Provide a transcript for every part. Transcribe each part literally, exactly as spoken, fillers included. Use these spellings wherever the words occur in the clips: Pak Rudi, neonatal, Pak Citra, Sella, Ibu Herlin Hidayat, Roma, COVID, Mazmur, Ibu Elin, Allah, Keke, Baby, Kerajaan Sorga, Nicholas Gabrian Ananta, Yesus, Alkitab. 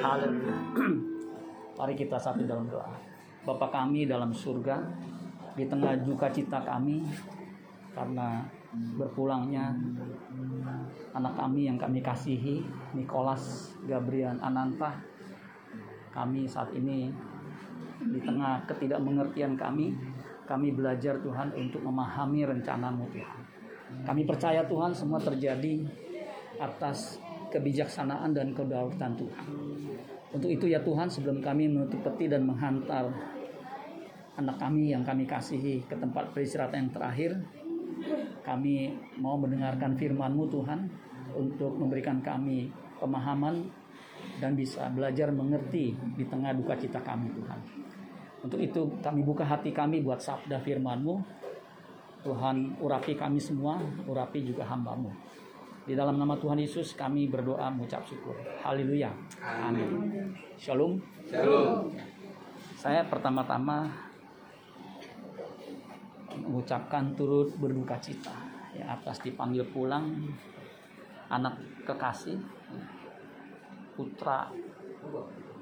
Haleluya. Mari kita satu dalam doa. Bapa kami dalam surga, di tengah duka cita kami karena berpulangnya anak kami yang kami kasihi, Nicholas Gabrian Ananta, kami saat ini di tengah ketidakmengertian kami, kami belajar Tuhan untuk memahami rencana-Mu Tuhan. Kami percaya Tuhan semua terjadi atas kebijaksanaan dan kedaulatan Tuhan. Untuk itu ya Tuhan, sebelum kami menutup peti dan menghantar anak kami yang kami kasihi ke tempat peristirahatan yang terakhir, kami mau mendengarkan firman-Mu Tuhan untuk memberikan kami pemahaman dan bisa belajar mengerti di tengah duka cita kami Tuhan. Untuk itu kami buka hati kami buat sabda firman-Mu. Tuhan, urapi kami semua, urapi juga hamba-Mu. Di dalam nama Tuhan Yesus kami berdoa mengucap syukur. Haleluya. Amin. Shalom. Shalom. Saya pertama-tama mengucapkan turut berduka cita ya, atas dipanggil pulang anak kekasih putra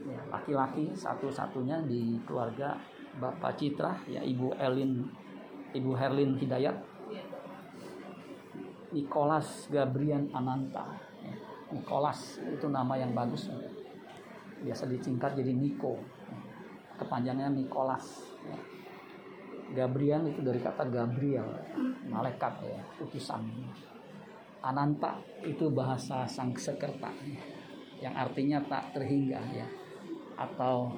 ya, laki-laki satu-satunya di keluarga Bapak Citra ya, Ibu Elin, Ibu Herlin Hidayat, Nicholas Gabrian Ananta ya. Nicholas itu nama yang bagus, biasa disingkat jadi Niko, kepanjangannya Nicholas ya. Gabriel itu dari kata Gabriel, malaikat ya, utusan. Ananta itu bahasa Sansekerta yang artinya tak terhingga ya, atau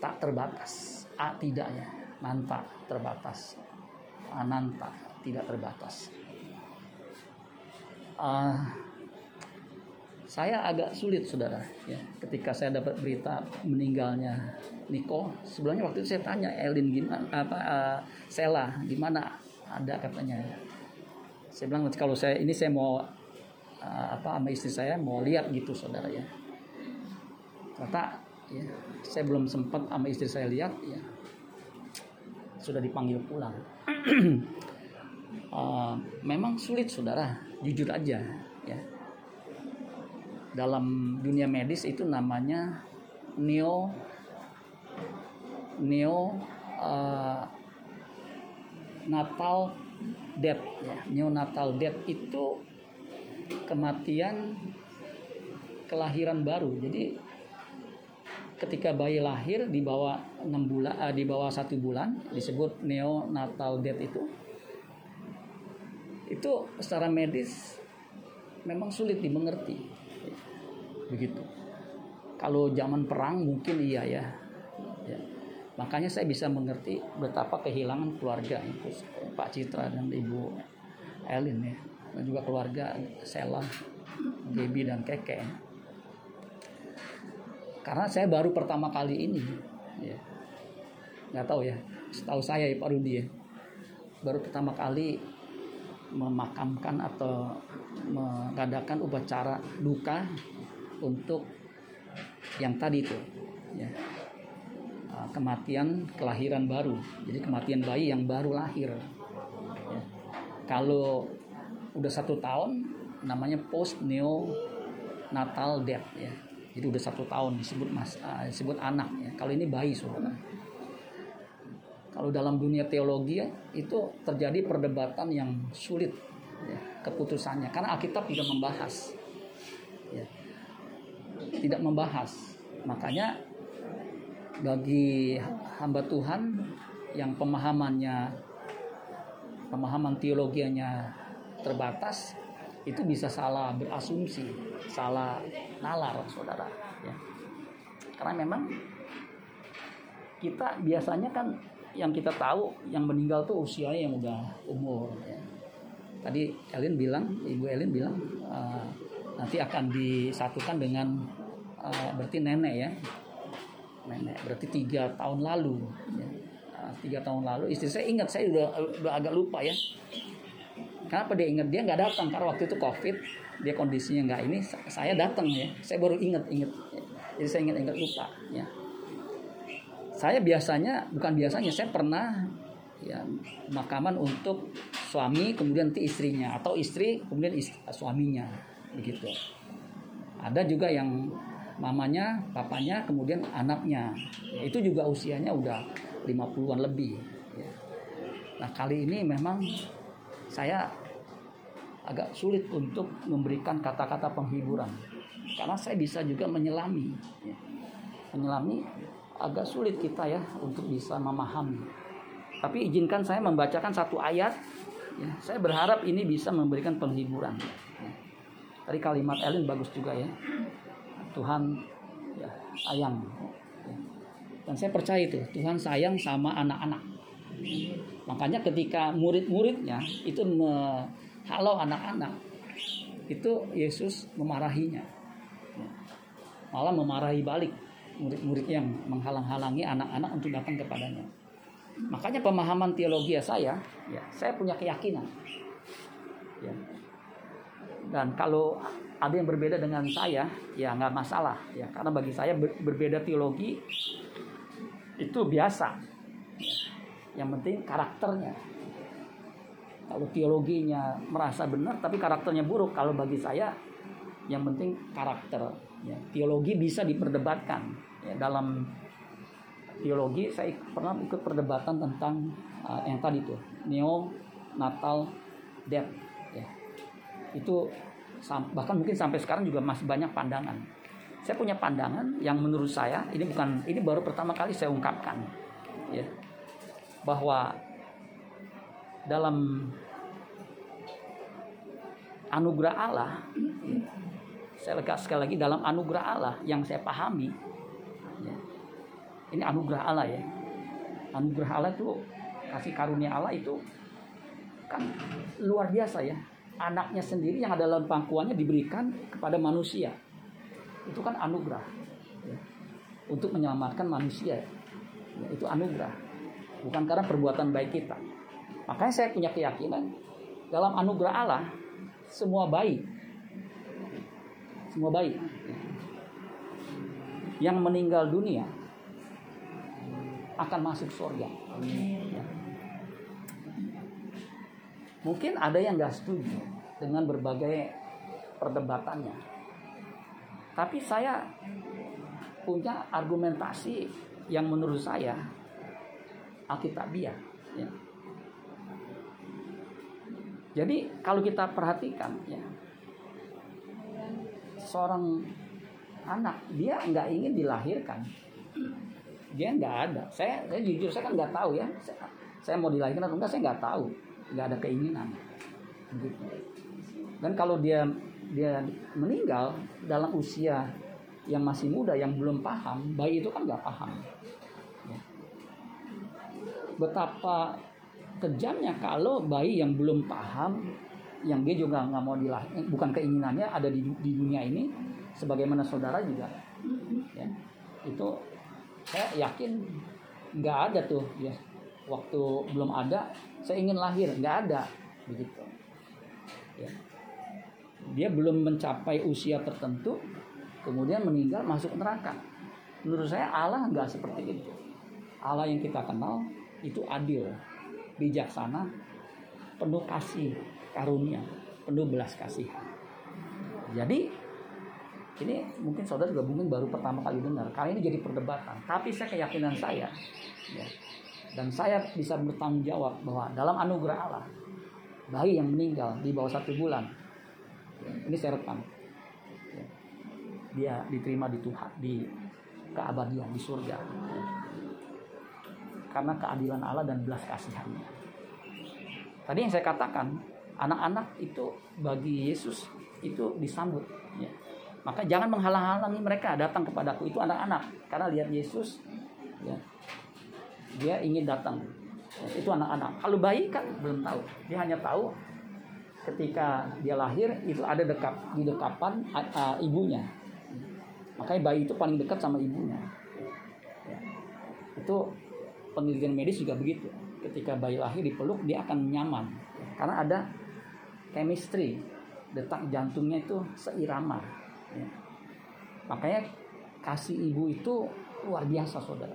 tak terbatas. A tidak ya, nanta terbatas, ananta tidak terbatas. Uh, saya agak sulit saudara ya, ketika saya dapat berita meninggalnya Niko. Sebelumnya waktu itu saya tanya Elin gimana, apa uh, Sella gimana, ada katanya. Saya bilang kalau saya ini saya mau uh, apa sama istri saya mau lihat gitu saudara ya. Kata ya, saya belum sempat sama istri saya lihat ya, sudah dipanggil pulang. uh, memang sulit saudara, jujur aja ya. Dalam dunia medis itu namanya neo neo uh, natal death ya. Neonatal death itu kematian kelahiran baru. Jadi ketika bayi lahir di bawah enam bulan uh, di bawah satu bulan disebut neonatal death. Itu itu secara medis memang sulit dimengerti. Begitu. Kalau zaman perang mungkin iya ya. Ya. Makanya saya bisa mengerti betapa kehilangan keluarga itu Pak Citra dan Ibu Elin ya. Dan juga keluarga Sella, Baby dan Keke. Karena saya baru pertama kali ini ya. Enggak tahu ya. Setahu saya ya Pak Rudi ya. Baru pertama kali memakamkan atau mengadakan upacara duka untuk yang tadi itu ya, kematian kelahiran baru. Jadi kematian bayi yang baru lahir ya. Kalau udah satu tahun namanya post neonatal death ya. Jadi udah satu tahun disebut mas, uh, disebut anak ya. Kalau ini bayi saudara. Kalau dalam dunia teologi ya, itu terjadi perdebatan yang sulit ya, keputusannya. Karena Alkitab tidak membahas ya. Tidak membahas. Makanya bagi hamba Tuhan yang pemahamannya, pemahaman teologianya terbatas, itu bisa salah berasumsi, salah nalar saudara ya. Karena memang kita biasanya kan yang kita tahu yang meninggal tuh usianya yang udah umur ya. Tadi Elin bilang, Ibu Elin bilang uh, nanti akan disatukan dengan uh, berarti nenek ya, nenek berarti tiga tahun lalu ya. uh, tiga tahun lalu istri saya ingat, saya udah, udah agak lupa ya. Kenapa dia ingat? Dia nggak datang karena waktu itu COVID, dia kondisinya nggak ini. Saya datang ya, saya baru ingat-ingat ya. Jadi saya ingat-ingat lupa ya. Saya biasanya bukan biasanya saya pernah ya, makaman untuk suami kemudian nanti istrinya, atau istri kemudian istri, suaminya begitu. Ada juga yang mamanya, papanya, kemudian anaknya. Ya, itu juga usianya udah lima puluhan lebih. Ya. Nah, kali ini memang saya agak sulit untuk memberikan kata-kata penghiburan. Karena saya bisa juga menyelami. Ya. Menyelami agak sulit kita ya untuk bisa memahami. Tapi izinkan saya membacakan satu ayat. Ya, saya berharap ini bisa memberikan penghiburan. Ya. Tadi kalimat Elin bagus juga ya. Tuhan ya, sayang. Ya. Dan saya percaya itu, Tuhan sayang sama anak-anak. Makanya ketika murid-muridnya itu menghalau anak-anak, itu Yesus memarahinya. Ya. Malah memarahi balik murid-murid yang menghalang-halangi anak-anak untuk datang kepadanya. Makanya pemahaman teologi saya, ya, saya punya keyakinan. Ya. Dan kalau ada yang berbeda dengan saya, ya nggak masalah. Ya, karena bagi saya ber- berbeda teologi itu biasa. Ya. Yang penting karakternya. Kalau teologinya merasa benar, tapi karakternya buruk. Kalau bagi saya, yang penting karakter. Ya. Teologi bisa diperdebatkan. Ya, dalam teologi saya pernah ikut perdebatan tentang uh, yang tadi tuh neonatal death ya. Itu sam- bahkan mungkin sampai sekarang juga masih banyak pandangan. Saya punya pandangan yang menurut saya ini bukan ini baru pertama kali saya ungkapkan ya, bahwa dalam anugerah Allah ya, saya lekas sekali lagi dalam anugerah Allah yang saya pahami ya. Ini anugerah Allah ya. Anugerah Allah itu, kasih karunia Allah itu kan luar biasa ya. Anaknya sendiri yang ada dalam pangkuannya diberikan kepada manusia. Itu kan anugerah ya. Untuk menyelamatkan manusia ya, itu anugerah. Bukan karena perbuatan baik kita. Makanya saya punya keyakinan dalam anugerah Allah semua baik. Semua baik ya. Yang meninggal dunia akan masuk surga. Ya. Mungkin ada yang nggak setuju dengan berbagai perdebatannya, tapi saya punya argumentasi yang menurut saya alkitabiah. Ya. Jadi kalau kita perhatikan, ya, seorang anak dia nggak ingin dilahirkan. Dia nggak ada. Saya, saya jujur saya kan nggak tahu ya. Saya, saya mau dilahirkan atau enggak saya nggak tahu. Nggak ada keinginan. Begitu. Dan kalau dia dia meninggal dalam usia yang masih muda, yang belum paham, bayi itu kan nggak paham. Ya. Betapa kejamnya kalau bayi yang belum paham, yang dia juga nggak mau dilahirkan, bukan keinginannya ada di, di dunia ini, sebagaimana saudara juga, ya, itu. Saya yakin nggak ada tuh ya, waktu belum ada saya ingin lahir nggak ada begitu ya. Dia belum mencapai usia tertentu kemudian meninggal masuk neraka. Menurut saya Allah nggak seperti itu. Allah yang kita kenal itu adil, bijaksana, penuh kasih karunia, penuh belas kasihan. Jadi ini mungkin saudara juga mungkin baru pertama kali dengar. Kali ini jadi perdebatan. Tapi saya keyakinan saya, ya, dan saya bisa bertanggung jawab bahwa dalam anugerah Allah, bayi yang meninggal di bawah satu bulan, ya, ini saya rekam, ya, dia diterima di Tuhan, di keabadian, di surga, ya, karena keadilan Allah dan belas kasihannya. Tadi yang saya katakan, anak-anak itu bagi Yesus itu disambut. Ya. Maka jangan menghalang-halangi mereka datang kepadaku. Itu anak-anak. Karena lihat Yesus, ya, dia ingin datang. Itu anak-anak. Kalau bayi kan belum tahu. Dia hanya tahu ketika dia lahir itu ada dekap di dekapan uh, ibunya. Makanya bayi itu paling dekat sama ibunya. Ya. Itu penelitian medis juga begitu. Ketika bayi lahir dipeluk dia akan nyaman. Karena ada chemistry. Detak jantungnya itu seirama. Ya. Makanya kasih ibu itu luar biasa saudara.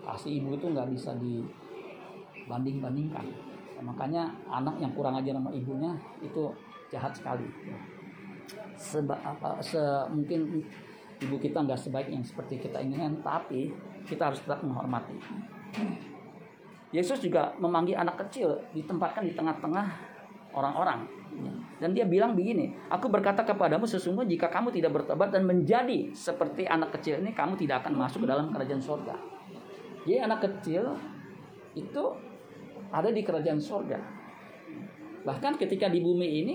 Kasih ibu itu gak bisa dibanding-bandingkan ya. Makanya anak yang kurang ajar sama ibunya itu jahat sekali ya. Seba, apa, se, mungkin ibu kita nggak sebaik yang seperti kita inginkan, tapi kita harus tetap menghormati. Yesus juga memanggil anak kecil, ditempatkan di tengah-tengah orang-orang. Dan dia bilang begini, aku berkata kepadamu sesungguhnya jika kamu tidak bertobat dan menjadi seperti anak kecil ini, kamu tidak akan masuk ke dalam kerajaan surga. Jadi anak kecil itu ada di kerajaan surga. Bahkan ketika di bumi ini,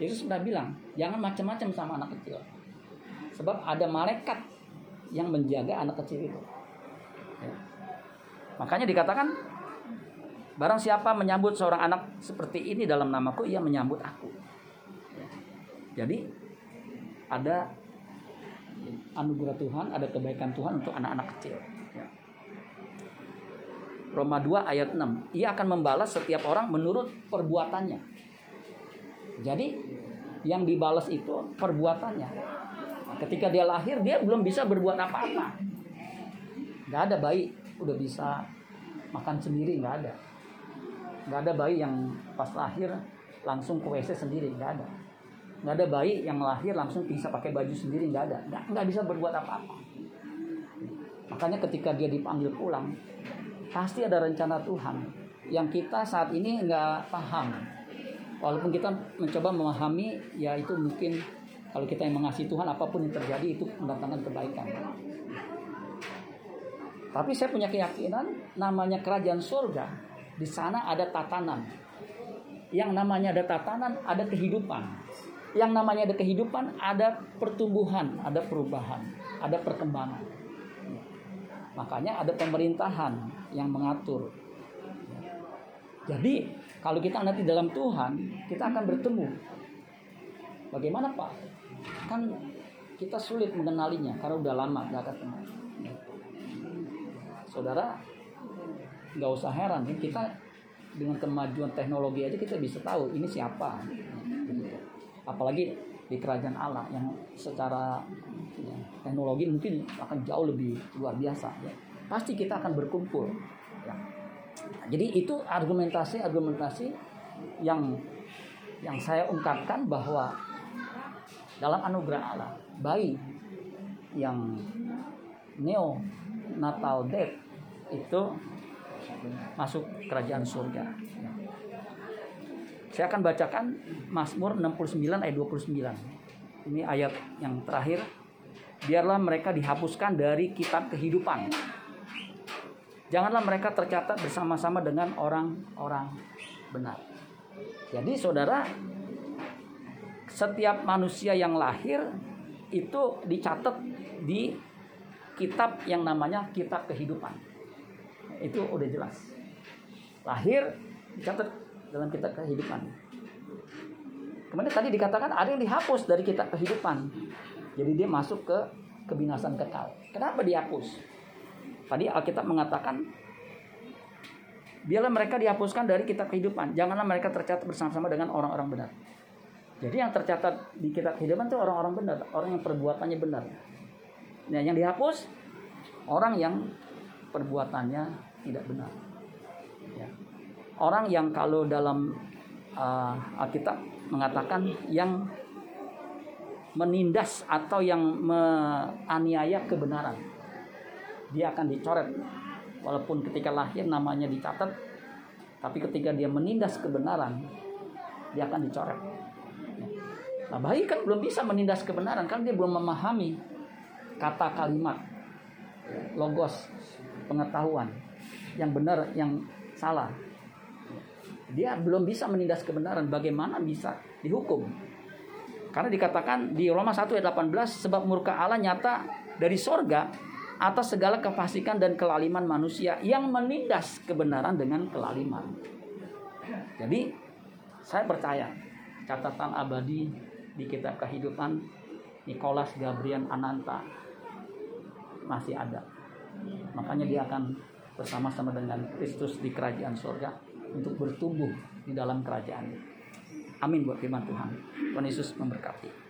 Yesus sudah bilang, jangan macam-macam sama anak kecil. Sebab ada malaikat yang menjaga anak kecil itu. Ya. Makanya dikatakan, barang siapa menyambut seorang anak seperti ini dalam namaku, ia menyambut aku. Ya. Jadi ada anugerah Tuhan, ada kebaikan Tuhan untuk anak-anak kecil. Ya. Roma dua ayat enam, ia akan membalas setiap orang menurut perbuatannya. Jadi yang dibalas itu perbuatannya. Ketika dia lahir, dia belum bisa berbuat apa-apa. Gak ada bayi udah bisa makan sendiri, gak ada. Gak ada bayi yang pas lahir langsung ke W C sendiri, gak ada. Gak ada bayi yang lahir langsung bisa pakai baju sendiri, gak ada. Gak, gak bisa berbuat apa-apa. Makanya ketika dia dipanggil pulang, pasti ada rencana Tuhan yang kita saat ini gak paham. Walaupun kita mencoba memahami, ya itu mungkin kalau kita yang mengasihi Tuhan, apapun yang terjadi itu mendatangkan kebaikan. Tapi saya punya keyakinan, namanya kerajaan surga, di sana ada tatanan. Yang namanya ada tatanan, ada kehidupan. Yang namanya ada kehidupan, ada pertumbuhan, ada perubahan, ada perkembangan. Makanya ada pemerintahan yang mengatur. Jadi, kalau kita nanti dalam Tuhan, kita akan bertemu. Bagaimana Pak? Kan kita sulit mengenalinya karena udah lama nggak ketemu. Saudara, nggak usah heran, kita dengan kemajuan teknologi aja kita bisa tahu ini siapa. Apalagi di kerajaan Allah yang secara ya, teknologi mungkin akan jauh lebih luar biasa. Ya. Pasti kita akan berkumpul. Ya. Jadi itu argumentasi-argumentasi yang yang saya ungkapkan bahwa dalam anugerah Allah, bayi yang neonatal death itu masuk kerajaan surga. Saya akan bacakan Mazmur enam puluh sembilan ayat dua puluh sembilan. Ini ayat yang terakhir. Biarlah mereka dihapuskan dari kitab kehidupan. Janganlah mereka tercatat bersama-sama dengan orang-orang benar. Jadi saudara, setiap manusia yang lahir itu dicatat di kitab yang namanya kitab kehidupan. Itu udah jelas. Lahir dicatat dalam kitab kehidupan. Kemudian tadi dikatakan ada yang dihapus dari kitab kehidupan. Jadi dia masuk ke kebinasaan kekal. Kenapa dihapus? Tadi Alkitab mengatakan biarlah mereka dihapuskan dari kitab kehidupan. Janganlah mereka tercatat bersama-sama dengan orang-orang benar. Jadi yang tercatat di kitab kehidupan itu orang-orang benar, orang yang perbuatannya benar. Nah, yang dihapus orang yang perbuatannya tidak benar. Ya. Orang yang kalau dalam uh, Alkitab mengatakan yang menindas atau yang menganiaya kebenaran, dia akan dicoret. Walaupun ketika lahir namanya dicatat, tapi ketika dia menindas kebenaran, dia akan dicoret. Nah, bayi kan belum bisa menindas kebenaran karena dia belum memahami kata kalimat, logos, pengetahuan yang benar, yang salah. Dia belum bisa menindas kebenaran, bagaimana bisa dihukum? Karena dikatakan di Roma satu ayat delapan belas, sebab murka Allah nyata dari sorga atas segala kefasikan dan kelaliman manusia yang menindas kebenaran dengan kelaliman. Jadi saya percaya catatan abadi di kitab kehidupan Nicholas Gabrian Ananta masih ada. Makanya dia akan bersama-sama dengan Kristus di kerajaan surga untuk bertumbuh di dalam kerajaan. Amin buat firman Tuhan. Tuhan Yesus memberkati.